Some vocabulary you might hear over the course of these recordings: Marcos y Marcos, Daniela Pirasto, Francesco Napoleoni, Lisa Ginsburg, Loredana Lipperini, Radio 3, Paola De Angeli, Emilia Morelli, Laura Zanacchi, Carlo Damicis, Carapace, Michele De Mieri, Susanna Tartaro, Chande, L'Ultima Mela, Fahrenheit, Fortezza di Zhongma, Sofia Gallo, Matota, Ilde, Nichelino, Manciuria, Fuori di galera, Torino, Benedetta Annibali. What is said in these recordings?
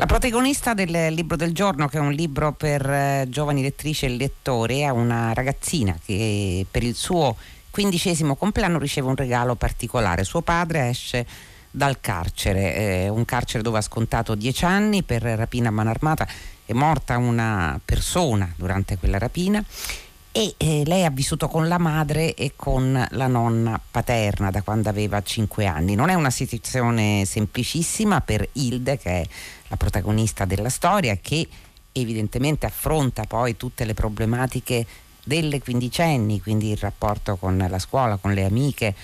La protagonista del libro del giorno, che è un libro per giovani lettrici e lettori, è una ragazzina che per il suo 15° compleanno riceve un regalo particolare. Suo padre esce dal carcere, un carcere dove ha scontato 10 anni per rapina a mano armata. È morta una persona durante quella rapina e lei ha vissuto con la madre e con la nonna paterna da quando aveva 5 anni. Non è una situazione semplicissima per Ilde, che è la protagonista della storia, che evidentemente affronta poi tutte le problematiche delle quindicenni, quindi il rapporto con la scuola, con le amiche,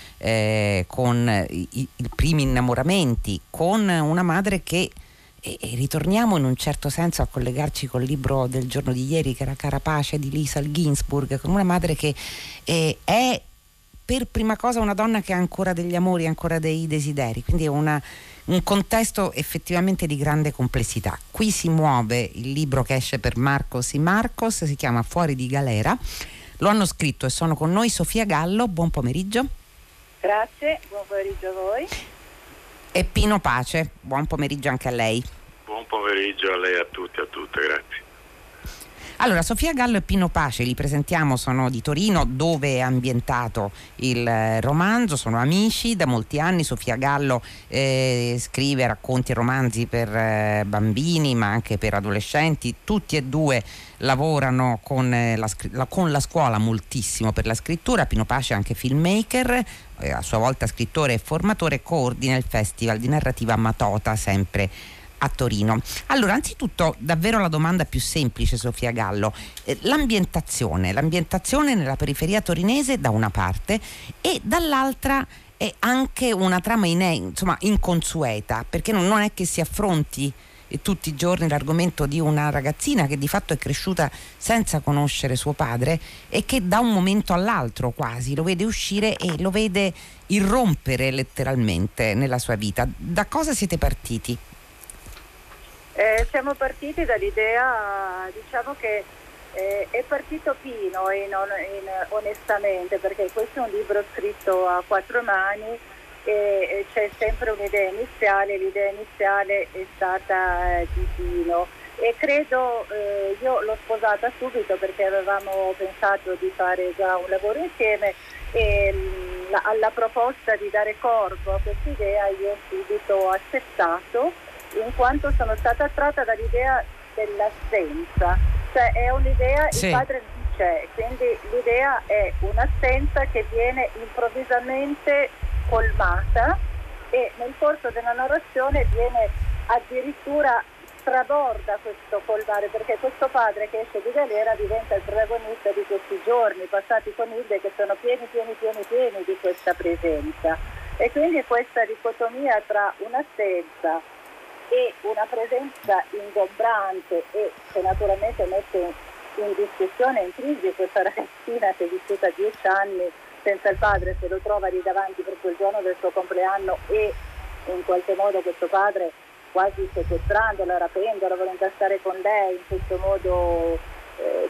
con i primi innamoramenti, con una madre che, e ritorniamo in un certo senso a collegarci col libro del giorno di ieri, che era Carapace di Lisa Ginsburg, con una madre che è per prima cosa una donna che ha ancora degli amori, ancora dei desideri, quindi è un contesto effettivamente di grande complessità. Qui si muove il libro che esce per Marcos y Marcos, si chiama Fuori di galera, lo hanno scritto e sono con noi Sofia Gallo, buon pomeriggio. Grazie, buon pomeriggio a voi. E Pino Pace, buon pomeriggio anche a lei. Buon pomeriggio a lei, a tutti e a tutte, grazie. Allora, Sofia Gallo e Pino Pace, li presentiamo, sono di Torino, dove è ambientato il romanzo, sono amici da molti anni. Sofia Gallo scrive racconti e romanzi per bambini, ma anche per adolescenti. Tutti e due lavorano con la scuola moltissimo per la scrittura. Pino Pace è anche filmmaker, a sua volta scrittore e formatore, coordina il Festival di Narrativa Matota, sempre a Torino. Allora, anzitutto davvero la domanda più semplice, Sofia Gallo, l'ambientazione nella periferia torinese da una parte, e dall'altra è anche una trama inconsueta, perché non è che si affronti tutti i giorni l'argomento di una ragazzina che di fatto è cresciuta senza conoscere suo padre e che da un momento all'altro quasi lo vede uscire e lo vede irrompere letteralmente nella sua vita. Da cosa siete partiti? Siamo partiti dall'idea, diciamo che è partito Pino onestamente, perché questo è un libro scritto a 4 mani e c'è sempre un'idea iniziale. L'idea iniziale è stata di Pino e credo, io l'ho sposata subito perché avevamo pensato di fare già un lavoro insieme e alla proposta di dare corpo a questa idea io ho subito accettato, in quanto sono stata attratta dall'idea dell'assenza, cioè è un'idea, sì. Il padre non c'è, quindi l'idea è un'assenza che viene improvvisamente colmata e nel corso della narrazione viene addirittura straborda questo colmare, perché questo padre che esce di galera diventa il protagonista di questi giorni passati con Ilde, che sono pieni di questa presenza, e quindi questa dicotomia tra un'assenza e una presenza ingombrante e che naturalmente mette in discussione, in crisi, questa ragazzina che è vissuta 10 anni senza il padre, se lo trova lì davanti proprio il giorno del suo compleanno, e in qualche modo questo padre quasi sequestrandola, rapendola, vuole incassare con lei, in questo modo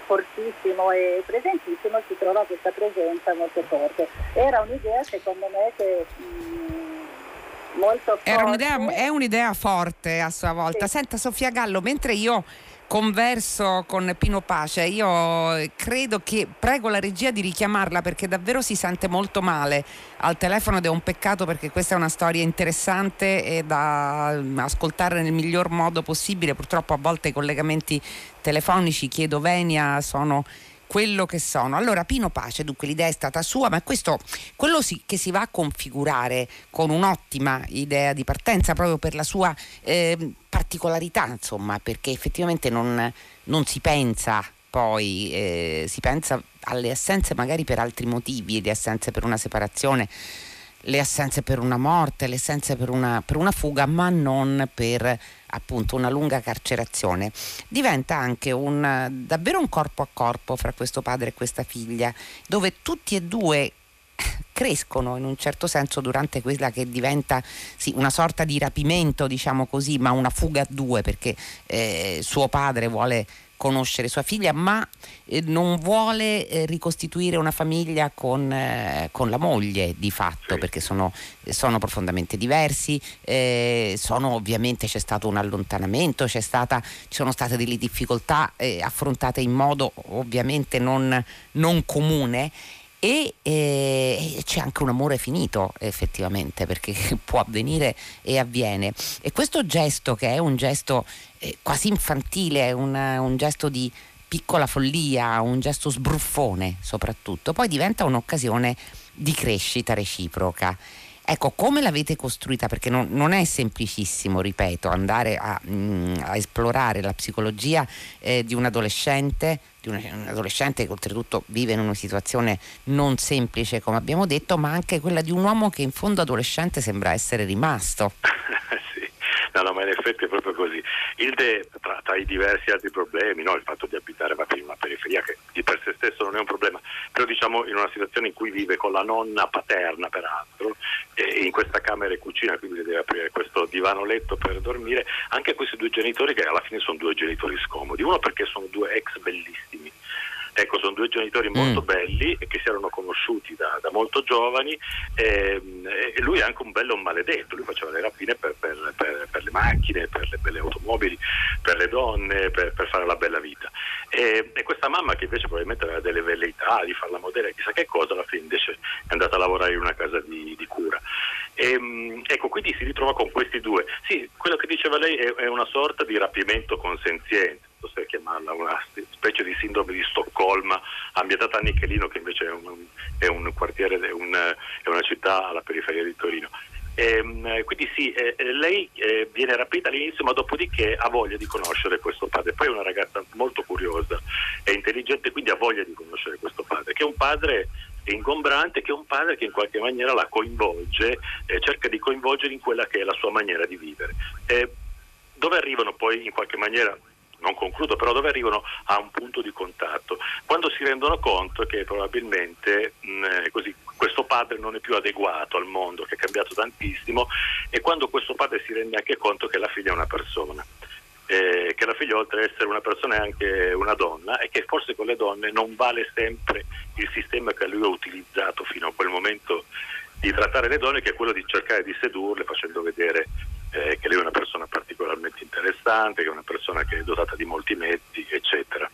fortissimo e presentissimo si trova questa presenza molto forte. Era un'idea secondo me che... è un'idea forte a sua volta, sì. Senta Sofia Gallo, mentre io converso con Pino Pace, io credo che prego la regia di richiamarla, perché davvero si sente molto male al telefono ed è un peccato, perché questa è una storia interessante e da ascoltare nel miglior modo possibile. Purtroppo a volte i collegamenti telefonici, chiedo venia, sono quello che sono. Allora, Pino Pace, dunque l'idea è stata sua, ma questo quello che si va a configurare con un'ottima idea di partenza proprio per la sua particolarità, insomma, perché effettivamente non si pensa poi, si pensa alle assenze magari per altri motivi, le assenze per una separazione, le assenze per una morte, le assenze per una fuga, ma non per appunto una lunga carcerazione. Diventa anche davvero un corpo a corpo fra questo padre e questa figlia, dove tutti e due crescono in un certo senso durante quella che diventa una sorta di rapimento, diciamo così, ma una fuga a due, perché suo padre vuole conoscere sua figlia, ma non vuole ricostituire una famiglia con la moglie di fatto, perché sono profondamente diversi, ovviamente c'è stato un allontanamento, ci sono state delle difficoltà affrontate in modo ovviamente non comune, e c'è anche un amore finito effettivamente, perché può avvenire e avviene, e questo gesto, che è un gesto quasi infantile, un gesto di piccola follia, un gesto sbruffone soprattutto, poi diventa un'occasione di crescita reciproca. Ecco, come l'avete costruita? Perché non è semplicissimo, ripeto, andare a esplorare la psicologia di un adolescente che oltretutto vive in una situazione non semplice, come abbiamo detto, ma anche quella di un uomo che in fondo adolescente sembra essere rimasto. No, ma in effetti è proprio così. Ilde, tra i diversi altri problemi, no? Il fatto di abitare in una periferia che di per sé stesso non è un problema, però diciamo in una situazione in cui vive con la nonna paterna peraltro, e in questa camera e cucina, quindi deve aprire questo divano letto per dormire, anche questi due genitori che alla fine sono due genitori scomodi, uno perché sono due ex bellissimi. Ecco, sono due genitori molto belli che si erano conosciuti da molto giovani, e lui è anche un bello maledetto, lui faceva le rapine per le macchine, per le belle automobili, per le donne, per fare la bella vita, e questa mamma, che invece probabilmente aveva delle velleità di fare la modella e chissà che cosa, alla fine invece è andata a lavorare in una casa di cura. Ecco, quindi si ritrova con questi due. Sì, quello che diceva lei è una sorta di rapimento consenziente, per chiamarla, una specie di sindrome di Stoccolma ambientata a Nichelino, che invece è un quartiere, è una città alla periferia di Torino. Quindi sì, lei viene rapita all'inizio, ma dopodiché ha voglia di conoscere questo padre. Poi è una ragazza molto curiosa e intelligente, quindi ha voglia di conoscere questo padre, che è un padre ingombrante, che è un padre che in qualche maniera la coinvolge, cerca di coinvolgere in quella che è la sua maniera di vivere. Dove arrivano poi in qualche maniera... non concludo, però dove arrivano a un punto di contatto, quando si rendono conto che probabilmente questo padre non è più adeguato al mondo, che è cambiato tantissimo, e quando questo padre si rende anche conto che la figlia è una persona, che la figlia oltre ad essere una persona è anche una donna, e che forse con le donne non vale sempre il sistema che lui ha utilizzato fino a quel momento di trattare le donne, che è quello di cercare di sedurle facendo vedere che lei è una persona particolarmente interessante, che è una persona che è dotata di molti mezzi, eccetera.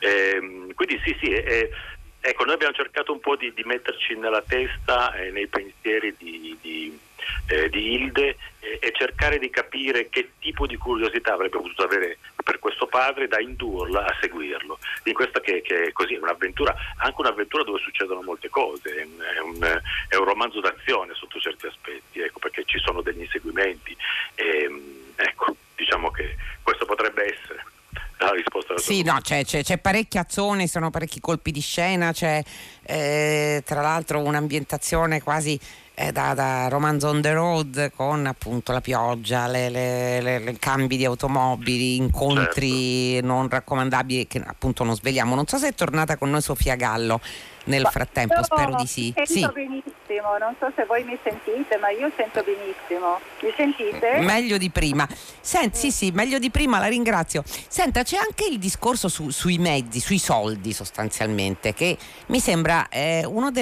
Quindi sì, ecco, noi abbiamo cercato un po' di metterci nella testa e nei pensieri di Ilde, e cercare di capire che tipo di curiosità avrebbe potuto avere per questo padre da indurla a seguirlo in questa che è così, un'avventura, anche un'avventura dove succedono molte cose, è un romanzo d'azione sotto certi aspetti, ecco, perché ci sono degli inseguimenti, ecco, diciamo che questo potrebbe essere la risposta alla domanda. Sì, no, c'è parecchia azione, sono parecchi colpi di scena, c'è tra l'altro un'ambientazione quasi da romanzo on the road, con appunto la pioggia, le cambi di automobili, incontri, certo, non raccomandabili, che appunto non svegliamo. Non so se è tornata con noi Sofia Gallo nel frattempo, spero di sì. Sento benissimo, non so se voi mi sentite, ma io sento benissimo. Mi sentite? Meglio di prima. Sì, meglio di prima, la ringrazio. Senta, c'è anche il discorso sui mezzi, sui soldi sostanzialmente, che mi sembra uno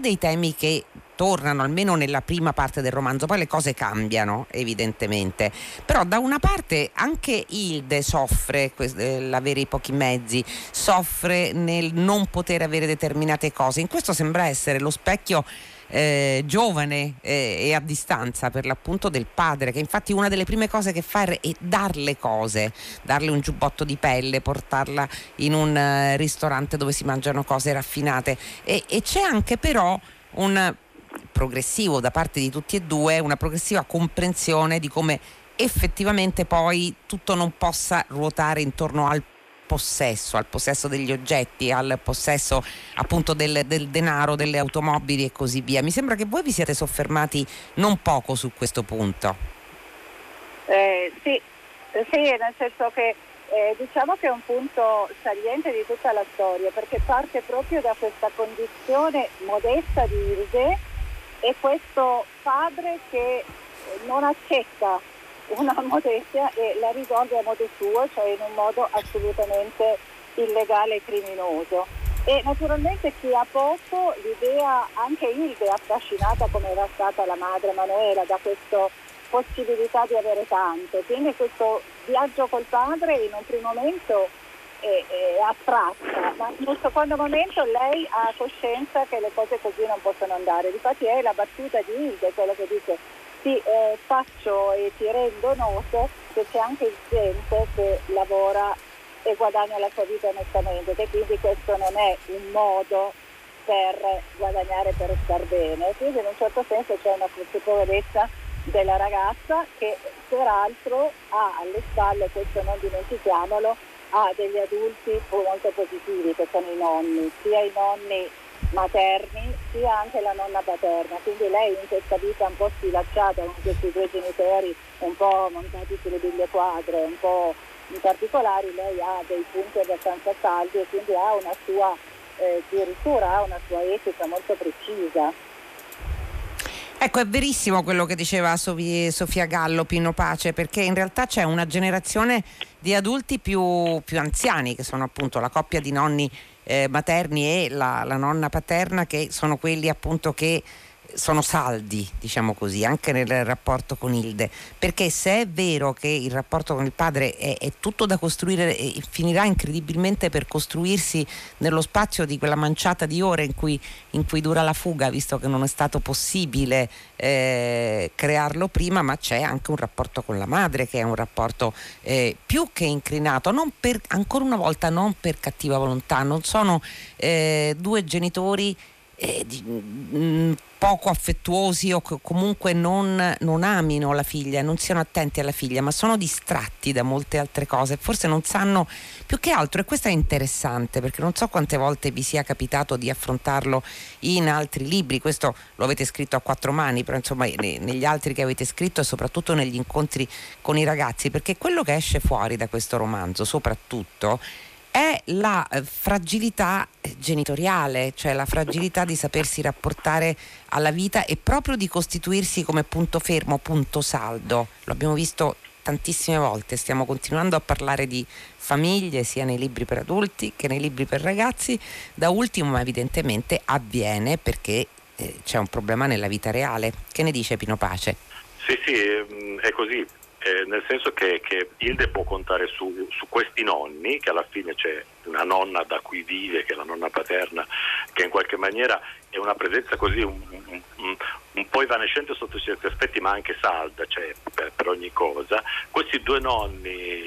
dei temi che tornano almeno nella prima parte del romanzo, poi le cose cambiano evidentemente, però da una parte anche Ilde soffre l'avere i pochi mezzi, soffre nel non poter avere determinate cose, in questo sembra essere lo specchio giovane e a distanza per l'appunto del padre, che infatti una delle prime cose che fa è darle cose, darle un giubbotto di pelle, portarla in un ristorante dove si mangiano cose raffinate, e c'è anche però un progressivo da parte di tutti e due, una progressiva comprensione di come effettivamente poi tutto non possa ruotare intorno al possesso degli oggetti, al possesso appunto del denaro, delle automobili e così via. Mi sembra che voi vi siete soffermati non poco su questo punto. Sì, nel senso che diciamo che è un punto saliente di tutta la storia, perché parte proprio da questa condizione modesta di Ilde e questo padre che non accetta una modestia e la risolve a modo suo, cioè in un modo assolutamente illegale e criminoso. E naturalmente chi ha poco, l'idea anche Ilde, affascinata come era stata la madre Emanuela da questa possibilità di avere tanto, tiene questo viaggio col padre in un primo momento attratta, ma in un secondo momento lei ha coscienza che le cose così non possono andare. Difatti è la battuta di Ilde, quello che dice: ti faccio e ti rendo noto che c'è anche gente che lavora e guadagna la sua vita onestamente, che quindi questo non è un modo per guadagnare, per star bene. Quindi in un certo senso c'è una consapevolezza della ragazza che peraltro ha alle spalle, questo non dimentichiamolo, ha degli adulti molto positivi che sono i nonni, sia i nonni materni sia anche la nonna paterna, quindi lei in questa vita un po' sfilacciata con questi due genitori un po' montati sulle biglie quadre, un po' in particolari, lei ha dei punti abbastanza saldi e quindi ha una sua dirittura, ha una sua etica molto precisa. Ecco, è verissimo quello che diceva Sofia Gallo, Pino Pace, perché in realtà c'è una generazione di adulti più anziani, che sono appunto la coppia di nonni materni e la nonna paterna, che sono quelli appunto che sono saldi, diciamo così, anche nel rapporto con Ilde, perché se è vero che il rapporto con il padre è tutto da costruire e finirà incredibilmente per costruirsi nello spazio di quella manciata di ore in cui dura la fuga, visto che non è stato possibile crearlo prima, ma c'è anche un rapporto con la madre che è un rapporto più che incrinato, ancora una volta non per cattiva volontà, non sono due genitori poco affettuosi o comunque non amino la figlia, non siano attenti alla figlia, ma sono distratti da molte altre cose, forse non sanno più che altro, e questo è interessante perché non so quante volte vi sia capitato di affrontarlo in altri libri, questo lo avete scritto a quattro mani, però insomma negli altri che avete scritto e soprattutto negli incontri con i ragazzi, perché quello che esce fuori da questo romanzo soprattutto è la fragilità genitoriale, cioè la fragilità di sapersi rapportare alla vita e proprio di costituirsi come punto fermo, punto saldo. Lo abbiamo visto tantissime volte, stiamo continuando a parlare di famiglie sia nei libri per adulti che nei libri per ragazzi. Da ultimo, ma evidentemente avviene perché c'è un problema nella vita reale. Che ne dice Pino Pace? Sì, è così. Nel senso che Ilde può contare su questi nonni, che alla fine c'è una nonna da cui vive, che è la nonna paterna, che in qualche maniera è una presenza così un po' evanescente sotto certi aspetti, ma anche salda, cioè per ogni cosa. Questi due nonni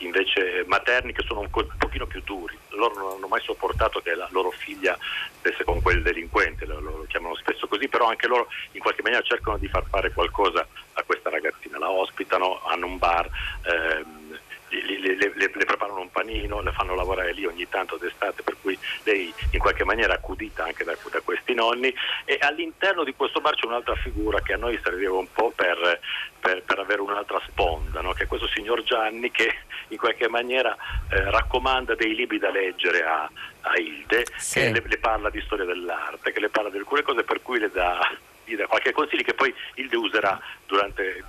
invece materni, che sono un pochino più duri, loro non hanno mai sopportato che la loro figlia stesse con quel delinquente, lo chiamano spesso così, però anche loro in qualche maniera cercano di far fare qualcosa a questa ragazzina, la ospitano, hanno un bar, le preparano un panino, le fanno lavorare lì ogni tanto d'estate, per cui lei in qualche maniera è accudita anche da questi nonni, e all'interno di questo bar c'è un'altra figura che a noi serviva un po' per avere un'altra sponda, no? Che è questo signor Gianni, che in qualche maniera raccomanda dei libri da leggere a Ilde, sì, che le parla di storia dell'arte, che le parla di alcune cose, per cui le dà qualche consiglio che poi Ilde userà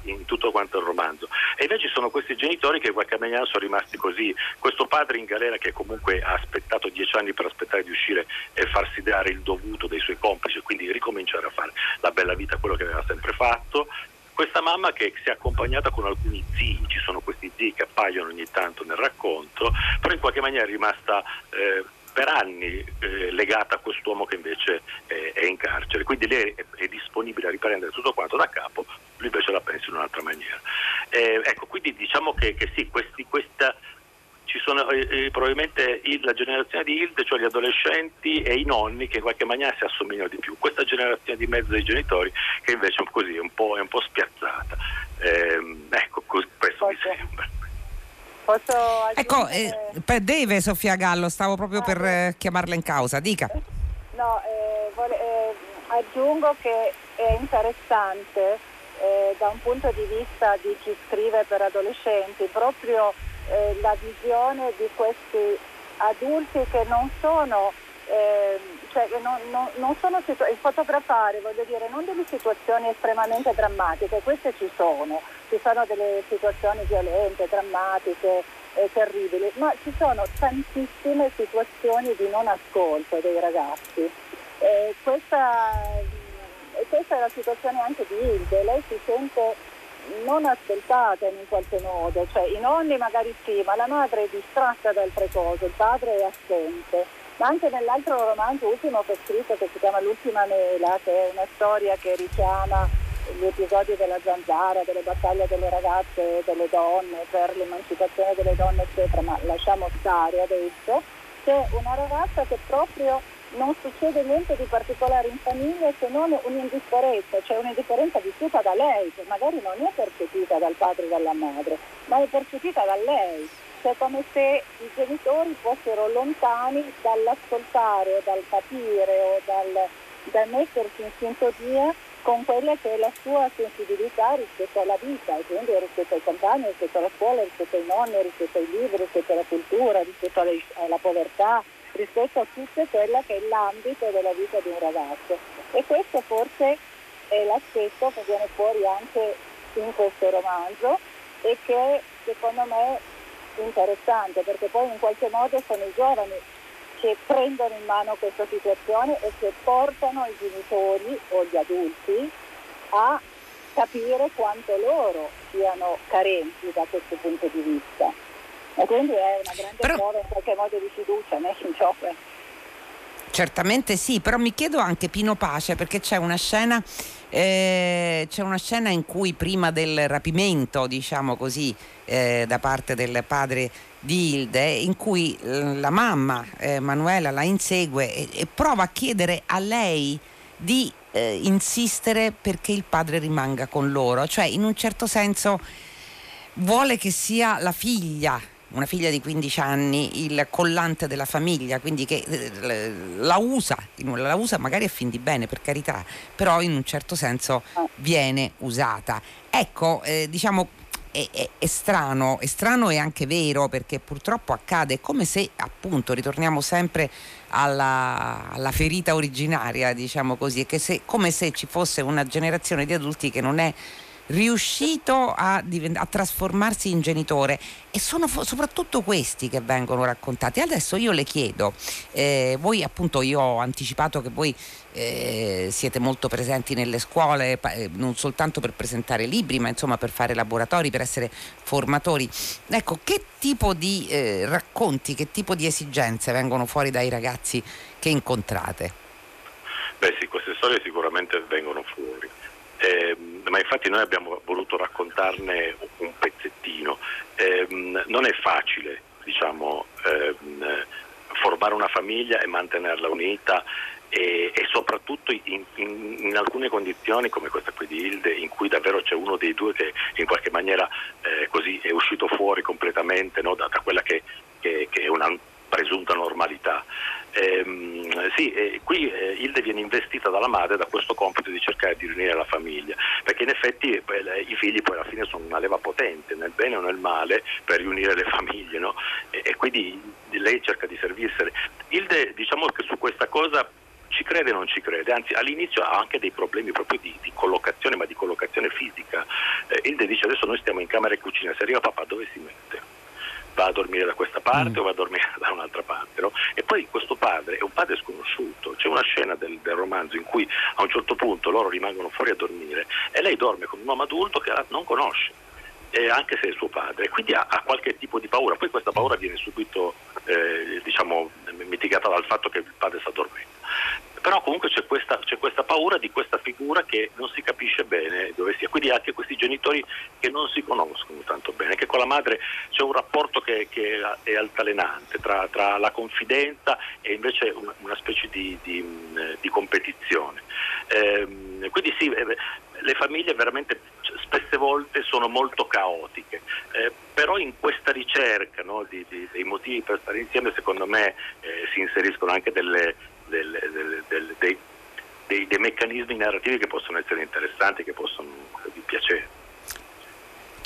in tutto quanto il romanzo. E invece sono questi genitori che in qualche maniera sono rimasti così, questo padre in galera che comunque ha aspettato 10 anni per aspettare di uscire e farsi dare il dovuto dei suoi complici, quindi ricominciare a fare la bella vita, quello che aveva sempre fatto. Questa mamma che si è accompagnata con alcuni zii, ci sono questi zii che appaiono ogni tanto nel racconto, però in qualche maniera è rimasta per anni legata a quest'uomo che invece è in carcere, quindi lei è disponibile a riprendere tutto quanto da capo, lui invece la pensa in un'altra maniera. Ecco, quindi diciamo che sì, ci sono probabilmente la generazione di Ilde, cioè gli adolescenti e i nonni, che in qualche maniera si assomigliano di più, questa generazione di mezzo dei genitori che invece così è un po' spiazzata. Ecco, questo mi sembra. Posso aggiungere... Ecco, deve Sofia Gallo, stavo proprio per chiamarla in causa, dica. No, aggiungo che è interessante da un punto di vista di chi scrive per adolescenti, proprio la visione di questi adulti che non sono non sono fotografare, voglio dire, non delle situazioni estremamente drammatiche, queste ci sono delle situazioni violente, drammatiche, terribili, ma ci sono tantissime situazioni di non ascolto dei ragazzi. Questa è la situazione anche di Ilde, lei si sente non ascoltata in un qualche modo, cioè i nonni magari sì, ma la madre è distratta da altre cose, il padre è assente. Ma anche nell'altro romanzo ultimo che ho scritto, che si chiama L'Ultima Mela, che è una storia che richiama gli episodi della zanzara, delle battaglie delle ragazze e delle donne, per l'emancipazione delle donne eccetera, ma lasciamo stare adesso, c'è una ragazza che proprio non succede niente di particolare in famiglia se non un'indifferenza, cioè un'indifferenza vissuta da lei, che magari non è percepita dal padre e dalla madre, ma è percepita da lei. Cioè come se i genitori fossero lontani dall'ascoltare o dal capire o dal mettersi in sintonia con quella che è la sua sensibilità rispetto alla vita, e quindi rispetto ai compagni, rispetto alla scuola, rispetto ai nonni, rispetto ai libri, rispetto alla cultura, rispetto alla povertà, rispetto a tutto quello che è l'ambito della vita di un ragazzo. E questo forse è l'aspetto che viene fuori anche in questo romanzo e che secondo me interessante, perché poi in qualche modo sono i giovani che prendono in mano questa situazione e che portano i genitori o gli adulti a capire quanto loro siano carenti da questo punto di vista, e quindi è una grande prova in qualche modo di fiducia nei giovani. Certamente sì, però mi chiedo anche, Pino Pace, perché c'è una scena in cui prima del rapimento, diciamo così, da parte del padre di Ilde, in cui la mamma Emanuela la insegue e prova a chiedere a lei di insistere perché il padre rimanga con loro, cioè in un certo senso vuole che sia la figlia, una figlia di 15 anni, il collante della famiglia, quindi che la usa magari a fin di bene, per carità, però in un certo senso viene usata. Ecco, diciamo è strano e anche vero, perché purtroppo accade, come se appunto ritorniamo sempre alla ferita originaria, diciamo così, che come se ci fosse una generazione di adulti che non è riuscito a trasformarsi in genitore, e sono soprattutto questi che vengono raccontati. Adesso io le chiedo, voi appunto, io ho anticipato che voi siete molto presenti nelle scuole, non soltanto per presentare libri, ma insomma per fare laboratori, per essere formatori. Ecco, che tipo di racconti, che tipo di esigenze vengono fuori dai ragazzi che incontrate? Beh sì, queste storie sicuramente vengono fuori. Ma infatti noi abbiamo voluto raccontarne un pezzettino. Non è facile, diciamo, formare una famiglia e mantenerla unita, e soprattutto in alcune condizioni come questa qui di Ilde, in cui davvero c'è uno dei due che in qualche maniera così è uscito fuori completamente, no, da quella che è una presunta normalità. Qui Ilde viene investita dalla madre da questo compito di cercare di riunire la famiglia, perché in effetti i figli poi alla fine sono una leva potente nel bene o nel male per riunire le famiglie, no? E quindi lei cerca di servirsene. Ilde, diciamo che su questa cosa ci crede e non ci crede, anzi all'inizio ha anche dei problemi proprio di collocazione, ma di collocazione fisica. Ilde dice: adesso noi stiamo in camera e cucina, se arriva papà dove si mette? Va a dormire da questa parte o va a dormire da un'altra parte, no? E poi questo padre è un padre sconosciuto. C'è una scena del romanzo in cui a un certo punto loro rimangono fuori a dormire e lei dorme con un uomo adulto che non conosce, anche se è suo padre, quindi ha qualche tipo di paura. Poi questa paura viene subito diciamo mitigata dal fatto che il padre sta dormendo, però comunque c'è questa paura di questa figura che non si capisce bene dove sia, quindi anche questi genitori che non si conoscono tanto bene, che con la madre c'è un rapporto che è altalenante tra la confidenza e invece una specie di competizione, quindi sì, le famiglie veramente spesse volte sono molto caotiche, però in questa ricerca, no, dei motivi per stare insieme, secondo me si inseriscono anche dei meccanismi narrativi che possono essere interessanti, che possono vi piacere.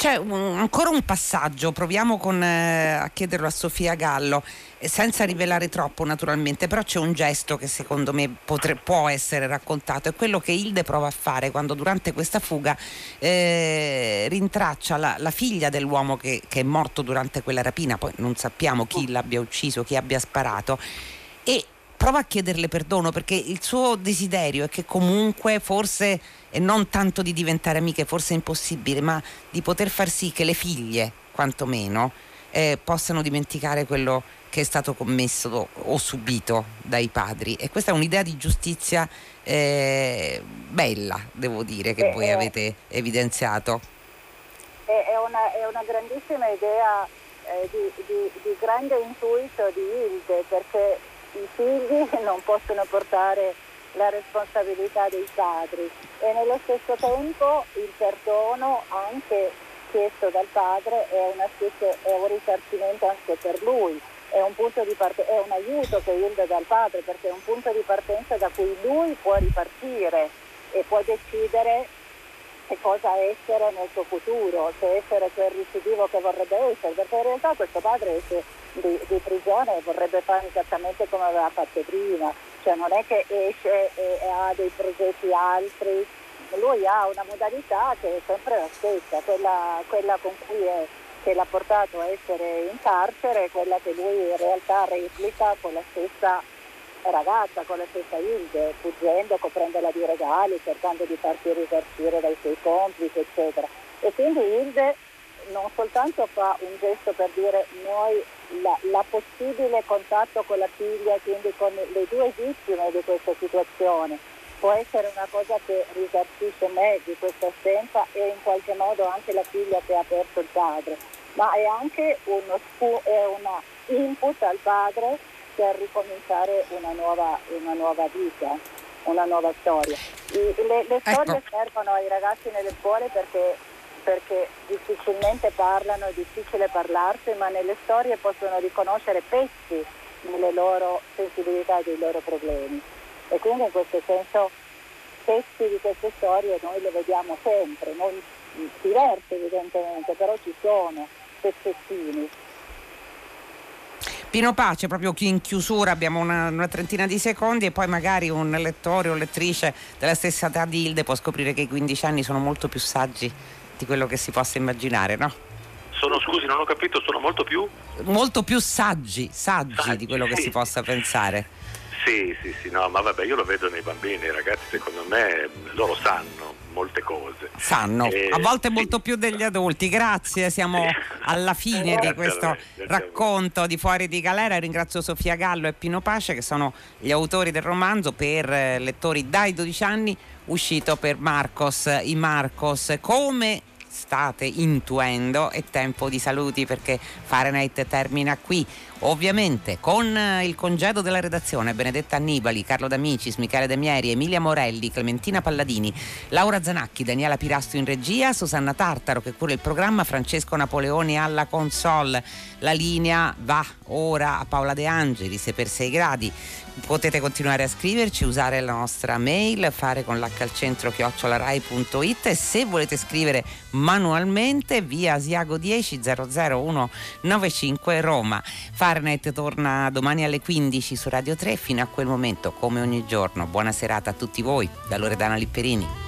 c'è ancora un passaggio, proviamo a chiederlo a Sofia Gallo, senza rivelare troppo naturalmente, però c'è un gesto che secondo me può essere raccontato, è quello che Ilde prova a fare quando durante questa fuga rintraccia la figlia dell'uomo che è morto durante quella rapina, poi non sappiamo chi l'abbia ucciso, chi abbia sparato, e prova a chiederle perdono, perché il suo desiderio è che comunque forse, e non tanto di diventare amiche, forse è impossibile, ma di poter far sì che le figlie, quantomeno, possano dimenticare quello che è stato commesso o subito dai padri. E questa è un'idea di giustizia bella, devo dire, che voi avete evidenziato. È una grandissima idea di grande intuito di Ilde, perché i figli non possono portare la responsabilità dei padri e nello stesso tempo il perdono anche chiesto dal padre è un risarcimento anche per lui, è un aiuto che Ilde dà al padre, perché è un punto di partenza da cui lui può ripartire e può decidere che cosa essere nel suo futuro, se essere quel recidivo che vorrebbe essere, perché in realtà questo padre di prigione vorrebbe fare esattamente come aveva fatto prima, cioè non è che esce e ha dei progetti altri, lui ha una modalità che è sempre la stessa, quella con cui che l'ha portato a essere in carcere, quella che lui in realtà replica con la stessa ragazza, con la stessa Ilde, fuggendo, coprendola di regali, cercando di farsi risarcire dai suoi complici, eccetera. E quindi Ilde non soltanto fa un gesto per dire noi la possibile contatto con la figlia, quindi con le due vittime di questa situazione, può essere una cosa che risarcisce me di questa assenza e in qualche modo anche la figlia che ha perso il padre, ma è anche un input al padre per ricominciare una nuova vita, una nuova storia. Le storie servono ai ragazzi nelle scuole perché difficilmente parlano, è difficile parlarsi, ma nelle storie possono riconoscere pezzi delle loro sensibilità e dei loro problemi. E quindi in questo senso pezzi di queste storie noi le vediamo sempre, non diverse evidentemente, però ci sono pezzettini. Pino Pace, proprio in chiusura abbiamo una trentina di secondi e poi magari un lettore o lettrice della stessa età di Ilde può scoprire che i 15 anni sono molto più saggi di quello che si possa immaginare, no? Scusi, non ho capito, sono molto più? Molto più saggi di quello che si possa pensare. Sì, no, ma vabbè, io lo vedo nei bambini, i ragazzi secondo me loro sanno molte cose. A volte molto più degli adulti. Grazie, siamo alla fine di questo racconto di Fuori di Galera. Ringrazio Sofia Gallo e Pino Pace, che sono gli autori del romanzo per lettori dai 12 anni, uscito per Marcos y Marcos. Come state intuendo, è tempo di saluti, perché Fahrenheit termina qui, ovviamente con il congedo della redazione: Benedetta Annibali, Carlo Damicis, Michele De Mieri, Emilia Morelli, Clementina Palladini, Laura Zanacchi, Daniela Pirasto in regia, Susanna Tartaro che cura il programma, Francesco Napoleoni alla console. La linea va ora a Paola De Angeli, se per 6 gradi. Potete continuare a scriverci, usare la nostra mail, fare con l'h@rai.it, e se volete scrivere manualmente via Asiago 10 00195 Roma. Fahrenheit torna domani alle 15 su Radio 3, fino a quel momento, come ogni giorno, buona serata a tutti voi da Loredana Lipperini.